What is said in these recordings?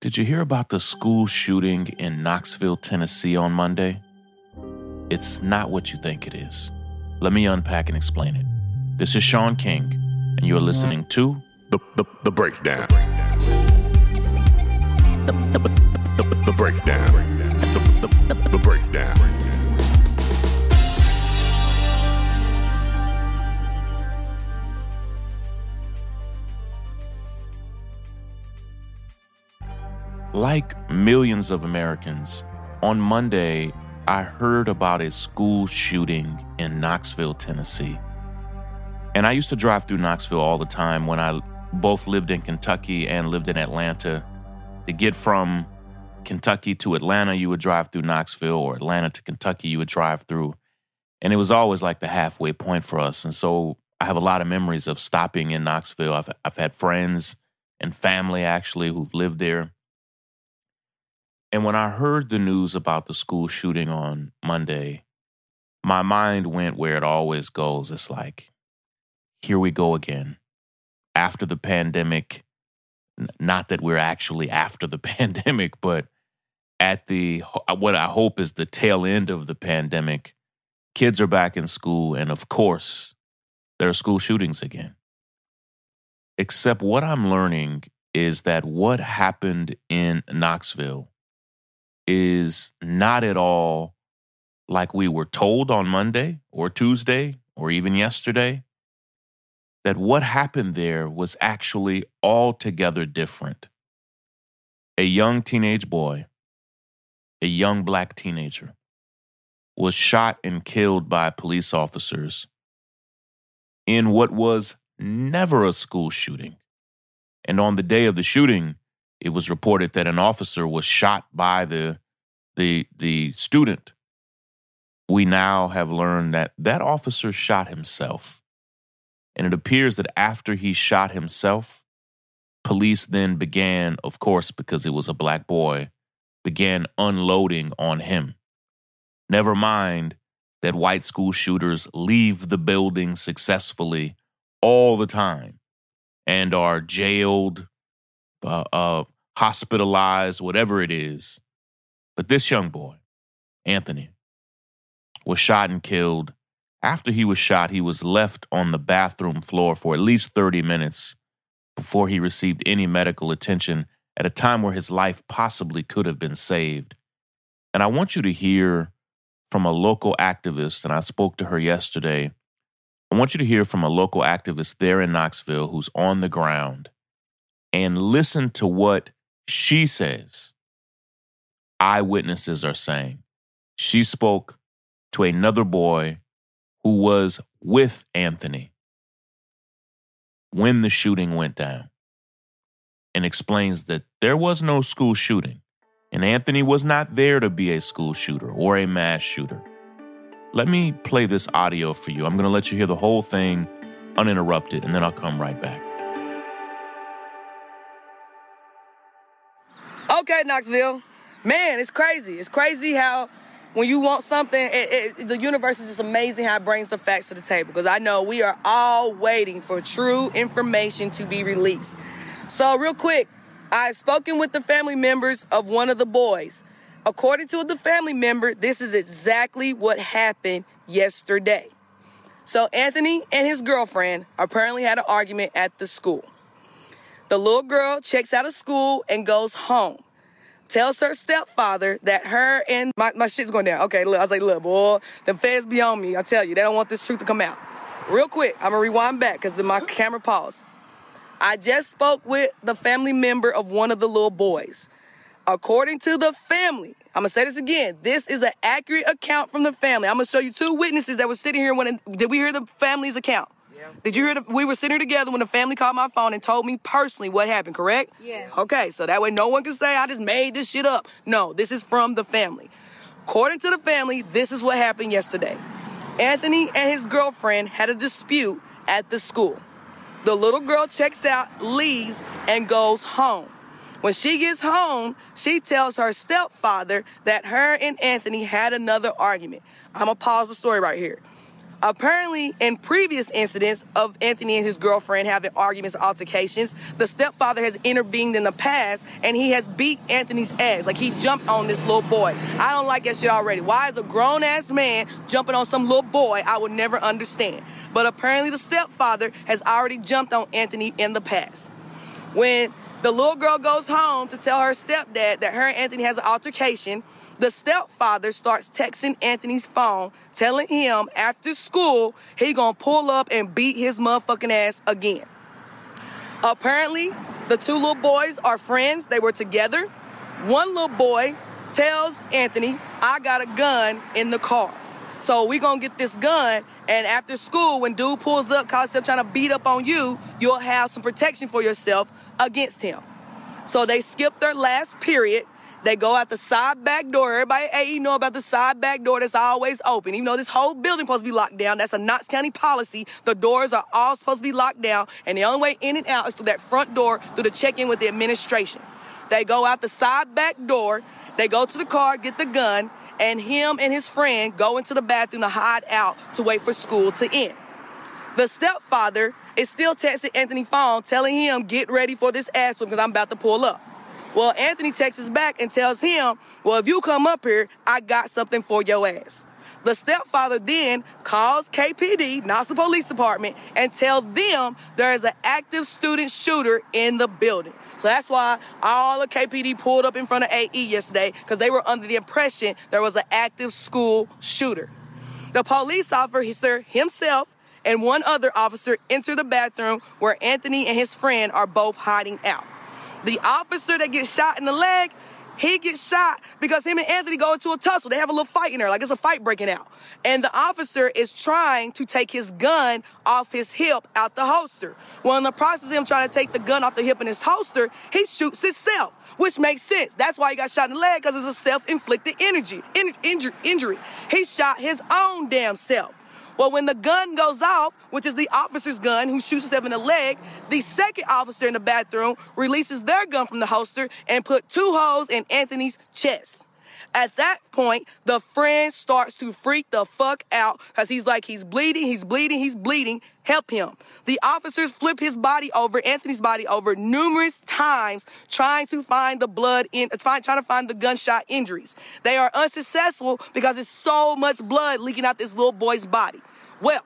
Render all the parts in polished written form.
Did you hear about the school shooting in Knoxville, Tennessee on Monday? It's not what you think it is. Let me unpack and explain it. This is Sean King, and you're listening to The Breakdown. The Breakdown. The Breakdown. Like millions of Americans, on Monday, I heard about a school shooting in Knoxville, Tennessee. And I used to drive through Knoxville all the time when I both lived in Kentucky and lived in Atlanta. To get from Kentucky to Atlanta, you would drive through Knoxville, or Atlanta to Kentucky, you would drive through. And it was always like the halfway point for us. And so I have a lot of memories of stopping in Knoxville. I've had friends and family, actually, who've lived there. And when I heard the news about the school shooting on Monday, my mind went where it always goes. It's like, here we go again. After the pandemic, not that we're actually after the pandemic, but at the what I hope is the tail end of the pandemic, kids are back in school, and of course, there are school shootings again. Except what I'm learning is that what happened in Knoxville is not at all like we were told on Monday or Tuesday or even yesterday, that what happened there was actually altogether different. A young teenage boy, a young black teenager, was shot and killed by police officers in what was never a school shooting. And on the day of the shooting, it was reported that an officer was shot by the student. We now have learned that that officer shot himself. And it appears that after he shot himself, police then began, of course, because it was a black boy, began unloading on him. Never mind that white school shooters leave the building successfully all the time and are jailed, hospitalized, whatever it is. But this young boy, Anthony, was shot and killed. After he was shot, he was left on the bathroom floor for at least 30 minutes before he received any medical attention at a time where his life possibly could have been saved. And I want you to hear from a local activist, and I spoke to her yesterday. I want you to hear from a local activist there in Knoxville who's on the ground. And listen to what she says eyewitnesses are saying. She spoke to another boy who was with Anthony when the shooting went down, and explains that there was no school shooting, and Anthony was not there to be a school shooter or a mass shooter. Let me play this audio for you. I'm going to let you hear the whole thing uninterrupted, and then I'll come right back. Okay, Knoxville, man, it's crazy. It's crazy how when you want something, the universe is just amazing how it brings the facts to the table, because I know we are all waiting for true information to be released. So real quick, I've spoken with the family members of one of the boys. According to the family member, this is exactly what happened yesterday. So Anthony and his girlfriend apparently had an argument at the school. The little girl checks out of school and goes home. Tells her stepfather that her and my shit's going down. Okay, look, I was like, look, boy, the feds be on me. I tell you, they don't want this truth to come out. Real quick, I'm gonna rewind back because my camera paused. I just spoke with the family member of one of the little boys. According to the family, I'm gonna say this again. This is an accurate account from the family. I'm gonna show you two witnesses that were sitting here when. Did we hear the family's account? Yeah. Did you hear we were sitting together when the family called my phone and told me personally what happened, correct? Yeah. Okay, so that way no one can say I just made this shit up. No, this is from the family. According to the family, this is what happened yesterday. Anthony and his girlfriend had a dispute at the school. The little girl checks out, leaves, and goes home. When she gets home, she tells her stepfather that her and Anthony had another argument. I'm going to pause the story right here. Apparently, in previous incidents of Anthony and his girlfriend having arguments, altercations, the stepfather has intervened in the past, and he has beat Anthony's ass. Like, he jumped on this little boy. I don't like that shit already. Why is a grown-ass man jumping on some little boy? I will never understand. But apparently, the stepfather has already jumped on Anthony in the past. When the little girl goes home to tell her stepdad that her and Anthony has an altercation, the stepfather starts texting Anthony's phone, telling him after school he gonna pull up and beat his motherfucking ass again. Apparently, the two little boys are friends. They were together. One little boy tells Anthony, I got a gun in the car. So we gonna get this gun, and after school, when dude pulls up, cause himself trying to beat up on you, you'll have some protection for yourself against him. So they skip their last period. They go out the side back door. Everybody at A.E. know about the side back door that's always open. Even though this whole building supposed to be locked down, that's a Knox County policy. The doors are all supposed to be locked down, and the only way in and out is through that front door, through the check-in with the administration. They go out the side back door. They go to the car, get the gun, and him and his friend go into the bathroom to hide out to wait for school to end. The stepfather is still texting Anthony's phone, telling him, get ready for this ass because I'm about to pull up. Well, Anthony texts back and tells him, well, if you come up here, I got something for your ass. The stepfather then calls KPD, Knoxville Police Department, and tells them there is an active student shooter in the building. So that's why all the KPD pulled up in front of A.E. yesterday, because they were under the impression there was an active school shooter. The police officer himself and one other officer enter the bathroom where Anthony and his friend are both hiding out. The officer that gets shot in the leg, he gets shot because him and Anthony go into a tussle. They have a little fight in there, like it's a fight breaking out. And the officer is trying to take his gun off his hip out the holster. Well, in the process of him trying to take the gun off the hip in his holster, he shoots himself, which makes sense. That's why he got shot in the leg, because it's a self-inflicted injury. He shot his own damn self. Well, when the gun goes off, which is the officer's gun who shoots himself in the leg, the second officer in the bathroom releases their gun from the holster and put two holes in Anthony's chest. At that point, the friend starts to freak the fuck out because he's like, he's bleeding. Help him. The officers flip his body over, Anthony's body over, numerous times, trying to find the gunshot injuries. They are unsuccessful because there's so much blood leaking out this little boy's body. Well,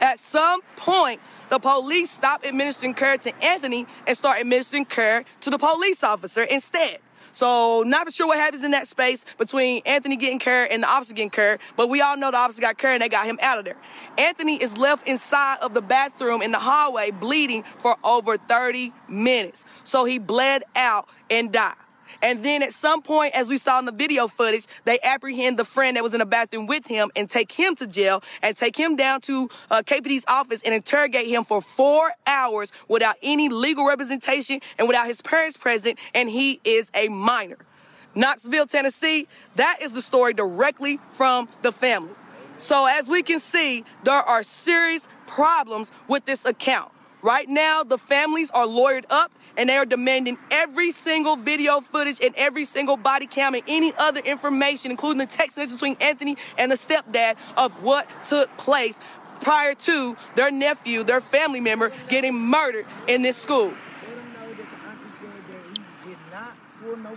at some point, the police stop administering care to Anthony and start administering care to the police officer instead. So not sure what happens in that space between Anthony getting care and the officer getting care, but we all know the officer got care and they got him out of there. Anthony is left inside of the bathroom in the hallway bleeding for over 30 minutes. So he bled out and died. And then at some point, as we saw in the video footage, they apprehend the friend that was in the bathroom with him and take him to jail and take him down to KPD's office and interrogate him for 4 hours without any legal representation and without his parents present, and he is a minor. Knoxville, Tennessee, that is the story directly from the family. So as we can see, there are serious problems with this account. Right now, the families are lawyered up, and they are demanding every single video footage and every single body cam and any other information, including the text message between Anthony and the stepdad, of what took place prior to their nephew, their family member, getting murdered in this school. Let them know that the auntie said that he did not pull no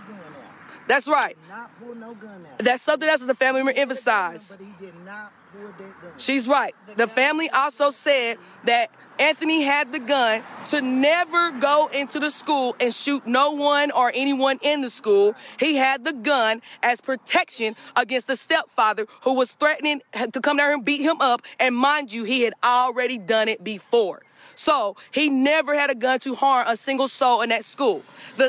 gun out. That's right. He did not pull no gun out. That's something else that the family member emphasized. But he did not pull that gun. She's right. The family also said that Anthony had the gun to never go into the school and shoot no one or anyone in the school. He had the gun as protection against the stepfather who was threatening to come down here and beat him up. And mind you, he had already done it before. So he never had a gun to harm a single soul in that school.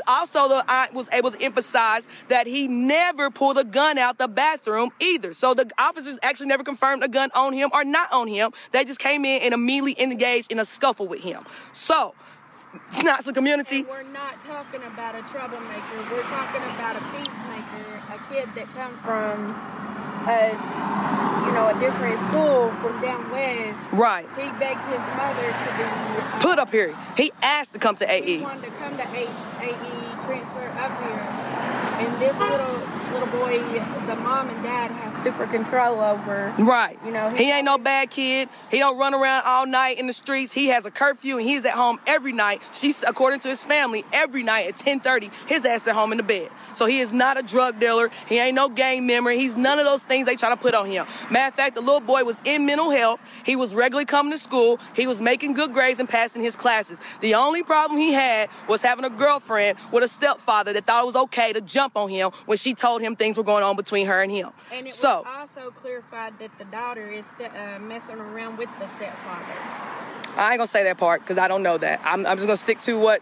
Also, the aunt was able to emphasize that he never pulled a gun out the bathroom either. So the officers actually never confirmed a gun on him or not on him. They just came in and immediately engaged in a scuffle with him. So it's not some community. And we're not talking about a troublemaker. We're talking about a peacemaker, a kid that comes from a different school from down west. Right. He begged his mother to be put up here. He asked to come to A.E. He wanted to come to A.E., transfer up here. And this little little boy, the mom and dad have super control over. Right. You know, he ain't no bad kid. He don't run around all night in the streets. He has a curfew, and he's at home every night. She's, according to his family, every night at 10:30, his ass at home in the bed. So he is not a drug dealer. He ain't no gang member. He's none of those things they try to put on him. Matter of fact, the little boy was in mental health. He was regularly coming to school. He was making good grades and passing his classes. The only problem he had was having a girlfriend with a stepfather that thought it was okay to jump on him when she told him things were going on between her and him. And it was also clarified that the daughter is messing around with the stepfather. I ain't gonna say that part because I don't know that. I'm just gonna stick to what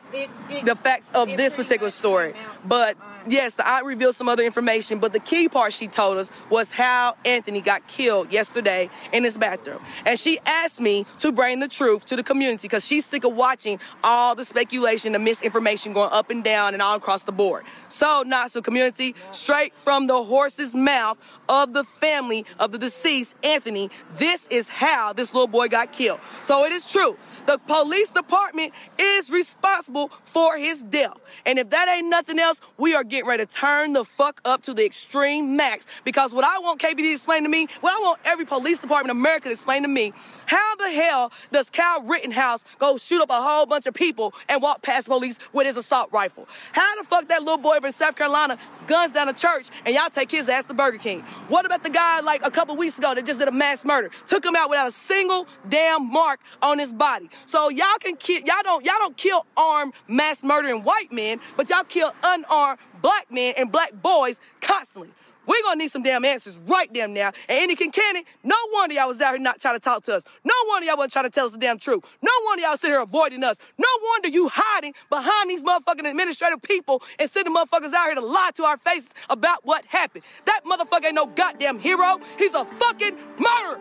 the facts of this particular story. But yes, the aunt revealed some other information, but the key part she told us was how Anthony got killed yesterday in his bathroom. And she asked me to bring the truth to the community because she's sick of watching all the speculation, the misinformation going up and down and all across the board. So, Knoxville community, straight from the horse's mouth of the family of the deceased, Anthony, this is how this little boy got killed. So it is true. The police department is responsible for his death. And if that ain't nothing else, we are getting ready to turn the fuck up to the extreme max. Because what I want KPD to explain to me, what I want every police department in America to explain to me, how the hell does Kyle Rittenhouse go shoot up a whole bunch of people and walk past police with his assault rifle? How the fuck that little boy from South Carolina guns down a church and y'all take his ass to Burger King? What about the guy like a couple weeks ago that just did a mass murder? Took him out without a single damn mark on his body. So y'all can kill, y'all don't kill armed mass murdering white men, but y'all kill unarmed black men and black boys constantly. We're gonna need some damn answers right damn now. And Andy Kincannon, no wonder y'all was out here not trying to talk to us. No wonder y'all wasn't trying to tell us the damn truth. No wonder y'all sit here avoiding us. No wonder you hiding behind these motherfucking administrative people and sending motherfuckers out here to lie to our faces about what happened. That motherfucker ain't no goddamn hero. He's a fucking murderer.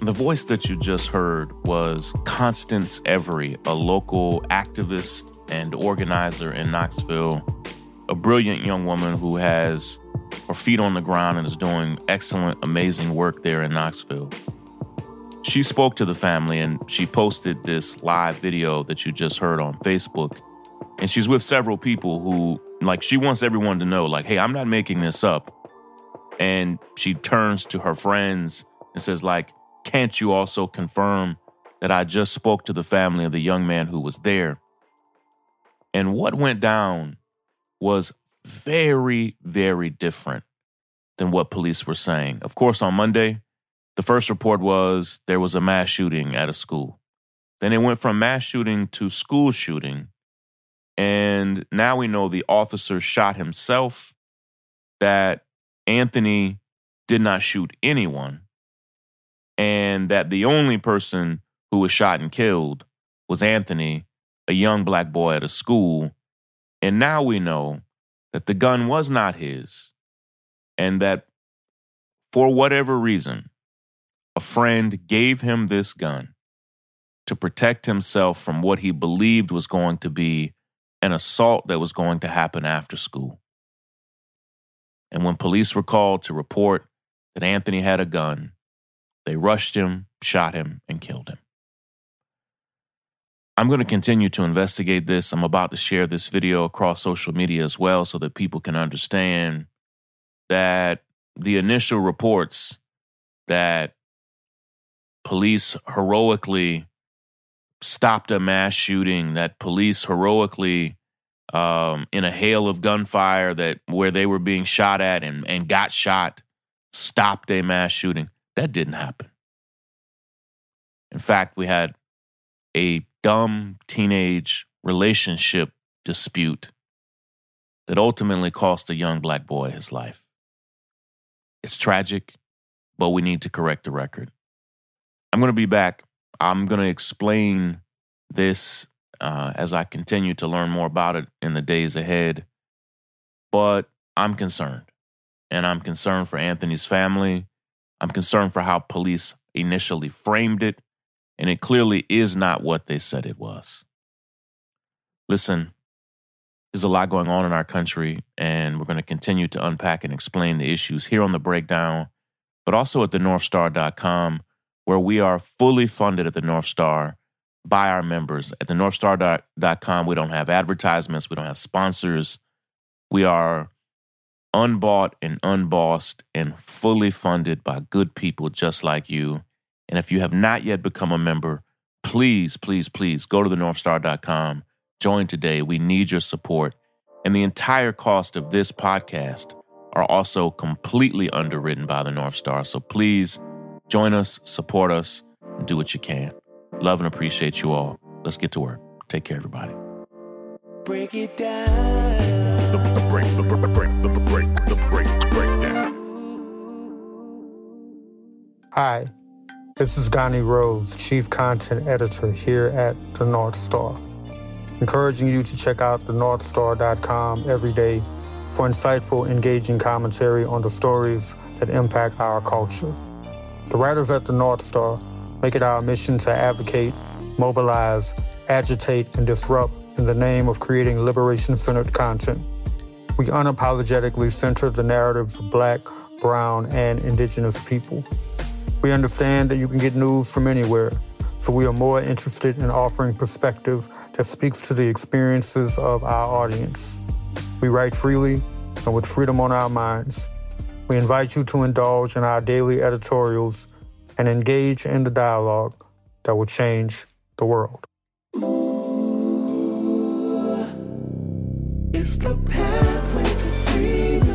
The voice that you just heard was Constance Every, a local activist and organizer in Knoxville, a brilliant young woman who has her feet on the ground and is doing excellent, amazing work there in Knoxville. She spoke to the family and she posted this live video that you just heard on Facebook. And she's with several people who, like, she wants everyone to know, like, hey, I'm not making this up. And she turns to her friends and says, like, can't you also confirm that I just spoke to the family of the young man who was there? And what went down was very, very different than what police were saying. Of course, on Monday, the first report was there was a mass shooting at a school. Then it went from mass shooting to school shooting. And now we know the officer shot himself, that Anthony did not shoot anyone, and that the only person who was shot and killed was Anthony, a young black boy at a school. And now we know that the gun was not his, and that for whatever reason, a friend gave him this gun to protect himself from what he believed was going to be an assault that was going to happen after school. And when police were called to report that Anthony had a gun, they rushed him, shot him, and killed him. I'm going to continue to investigate this. I'm about to share this video across social media as well so that people can understand that the initial reports that police heroically stopped a mass shooting, that police heroically, in a hail of gunfire that where they were being shot at and got shot, stopped a mass shooting. That didn't happen. In fact, we had a dumb teenage relationship dispute that ultimately cost a young black boy his life. It's tragic, but we need to correct the record. I'm going to be back. I'm going to explain this as I continue to learn more about it in the days ahead. But I'm concerned. And I'm concerned for Anthony's family. I'm concerned for how police initially framed it, and it clearly is not what they said it was. Listen, there's a lot going on in our country, and we're going to continue to unpack and explain the issues here on The Breakdown, but also at thenorthstar.com, where we are fully funded at The North Star by our members. At thenorthstar.com, we don't have advertisements, we don't have sponsors. We are unbought and unbossed and fully funded by good people just like you. And if you have not yet become a member, please, please, please go to thenorthstar.com. Join today. We need your support. And the entire cost of this podcast are also completely underwritten by the North Star. So please join us, support us, and do what you can. Love and appreciate you all. Let's get to work. Take care, everybody. Break it down. The breakdown. Hi, this is Ghani Rose, Chief Content Editor here at The North Star. Encouraging you to check out thenorthstar.com every day for insightful, engaging commentary on the stories that impact our culture. The writers at The North Star make it our mission to advocate, mobilize, agitate, and disrupt in the name of creating liberation-centered content. We unapologetically center the narratives of Black, Brown, and Indigenous people. We understand that you can get news from anywhere, so we are more interested in offering perspective that speaks to the experiences of our audience. We write freely and with freedom on our minds. We invite you to indulge in our daily editorials and engage in the dialogue that will change the world. It's the pathway to freedom.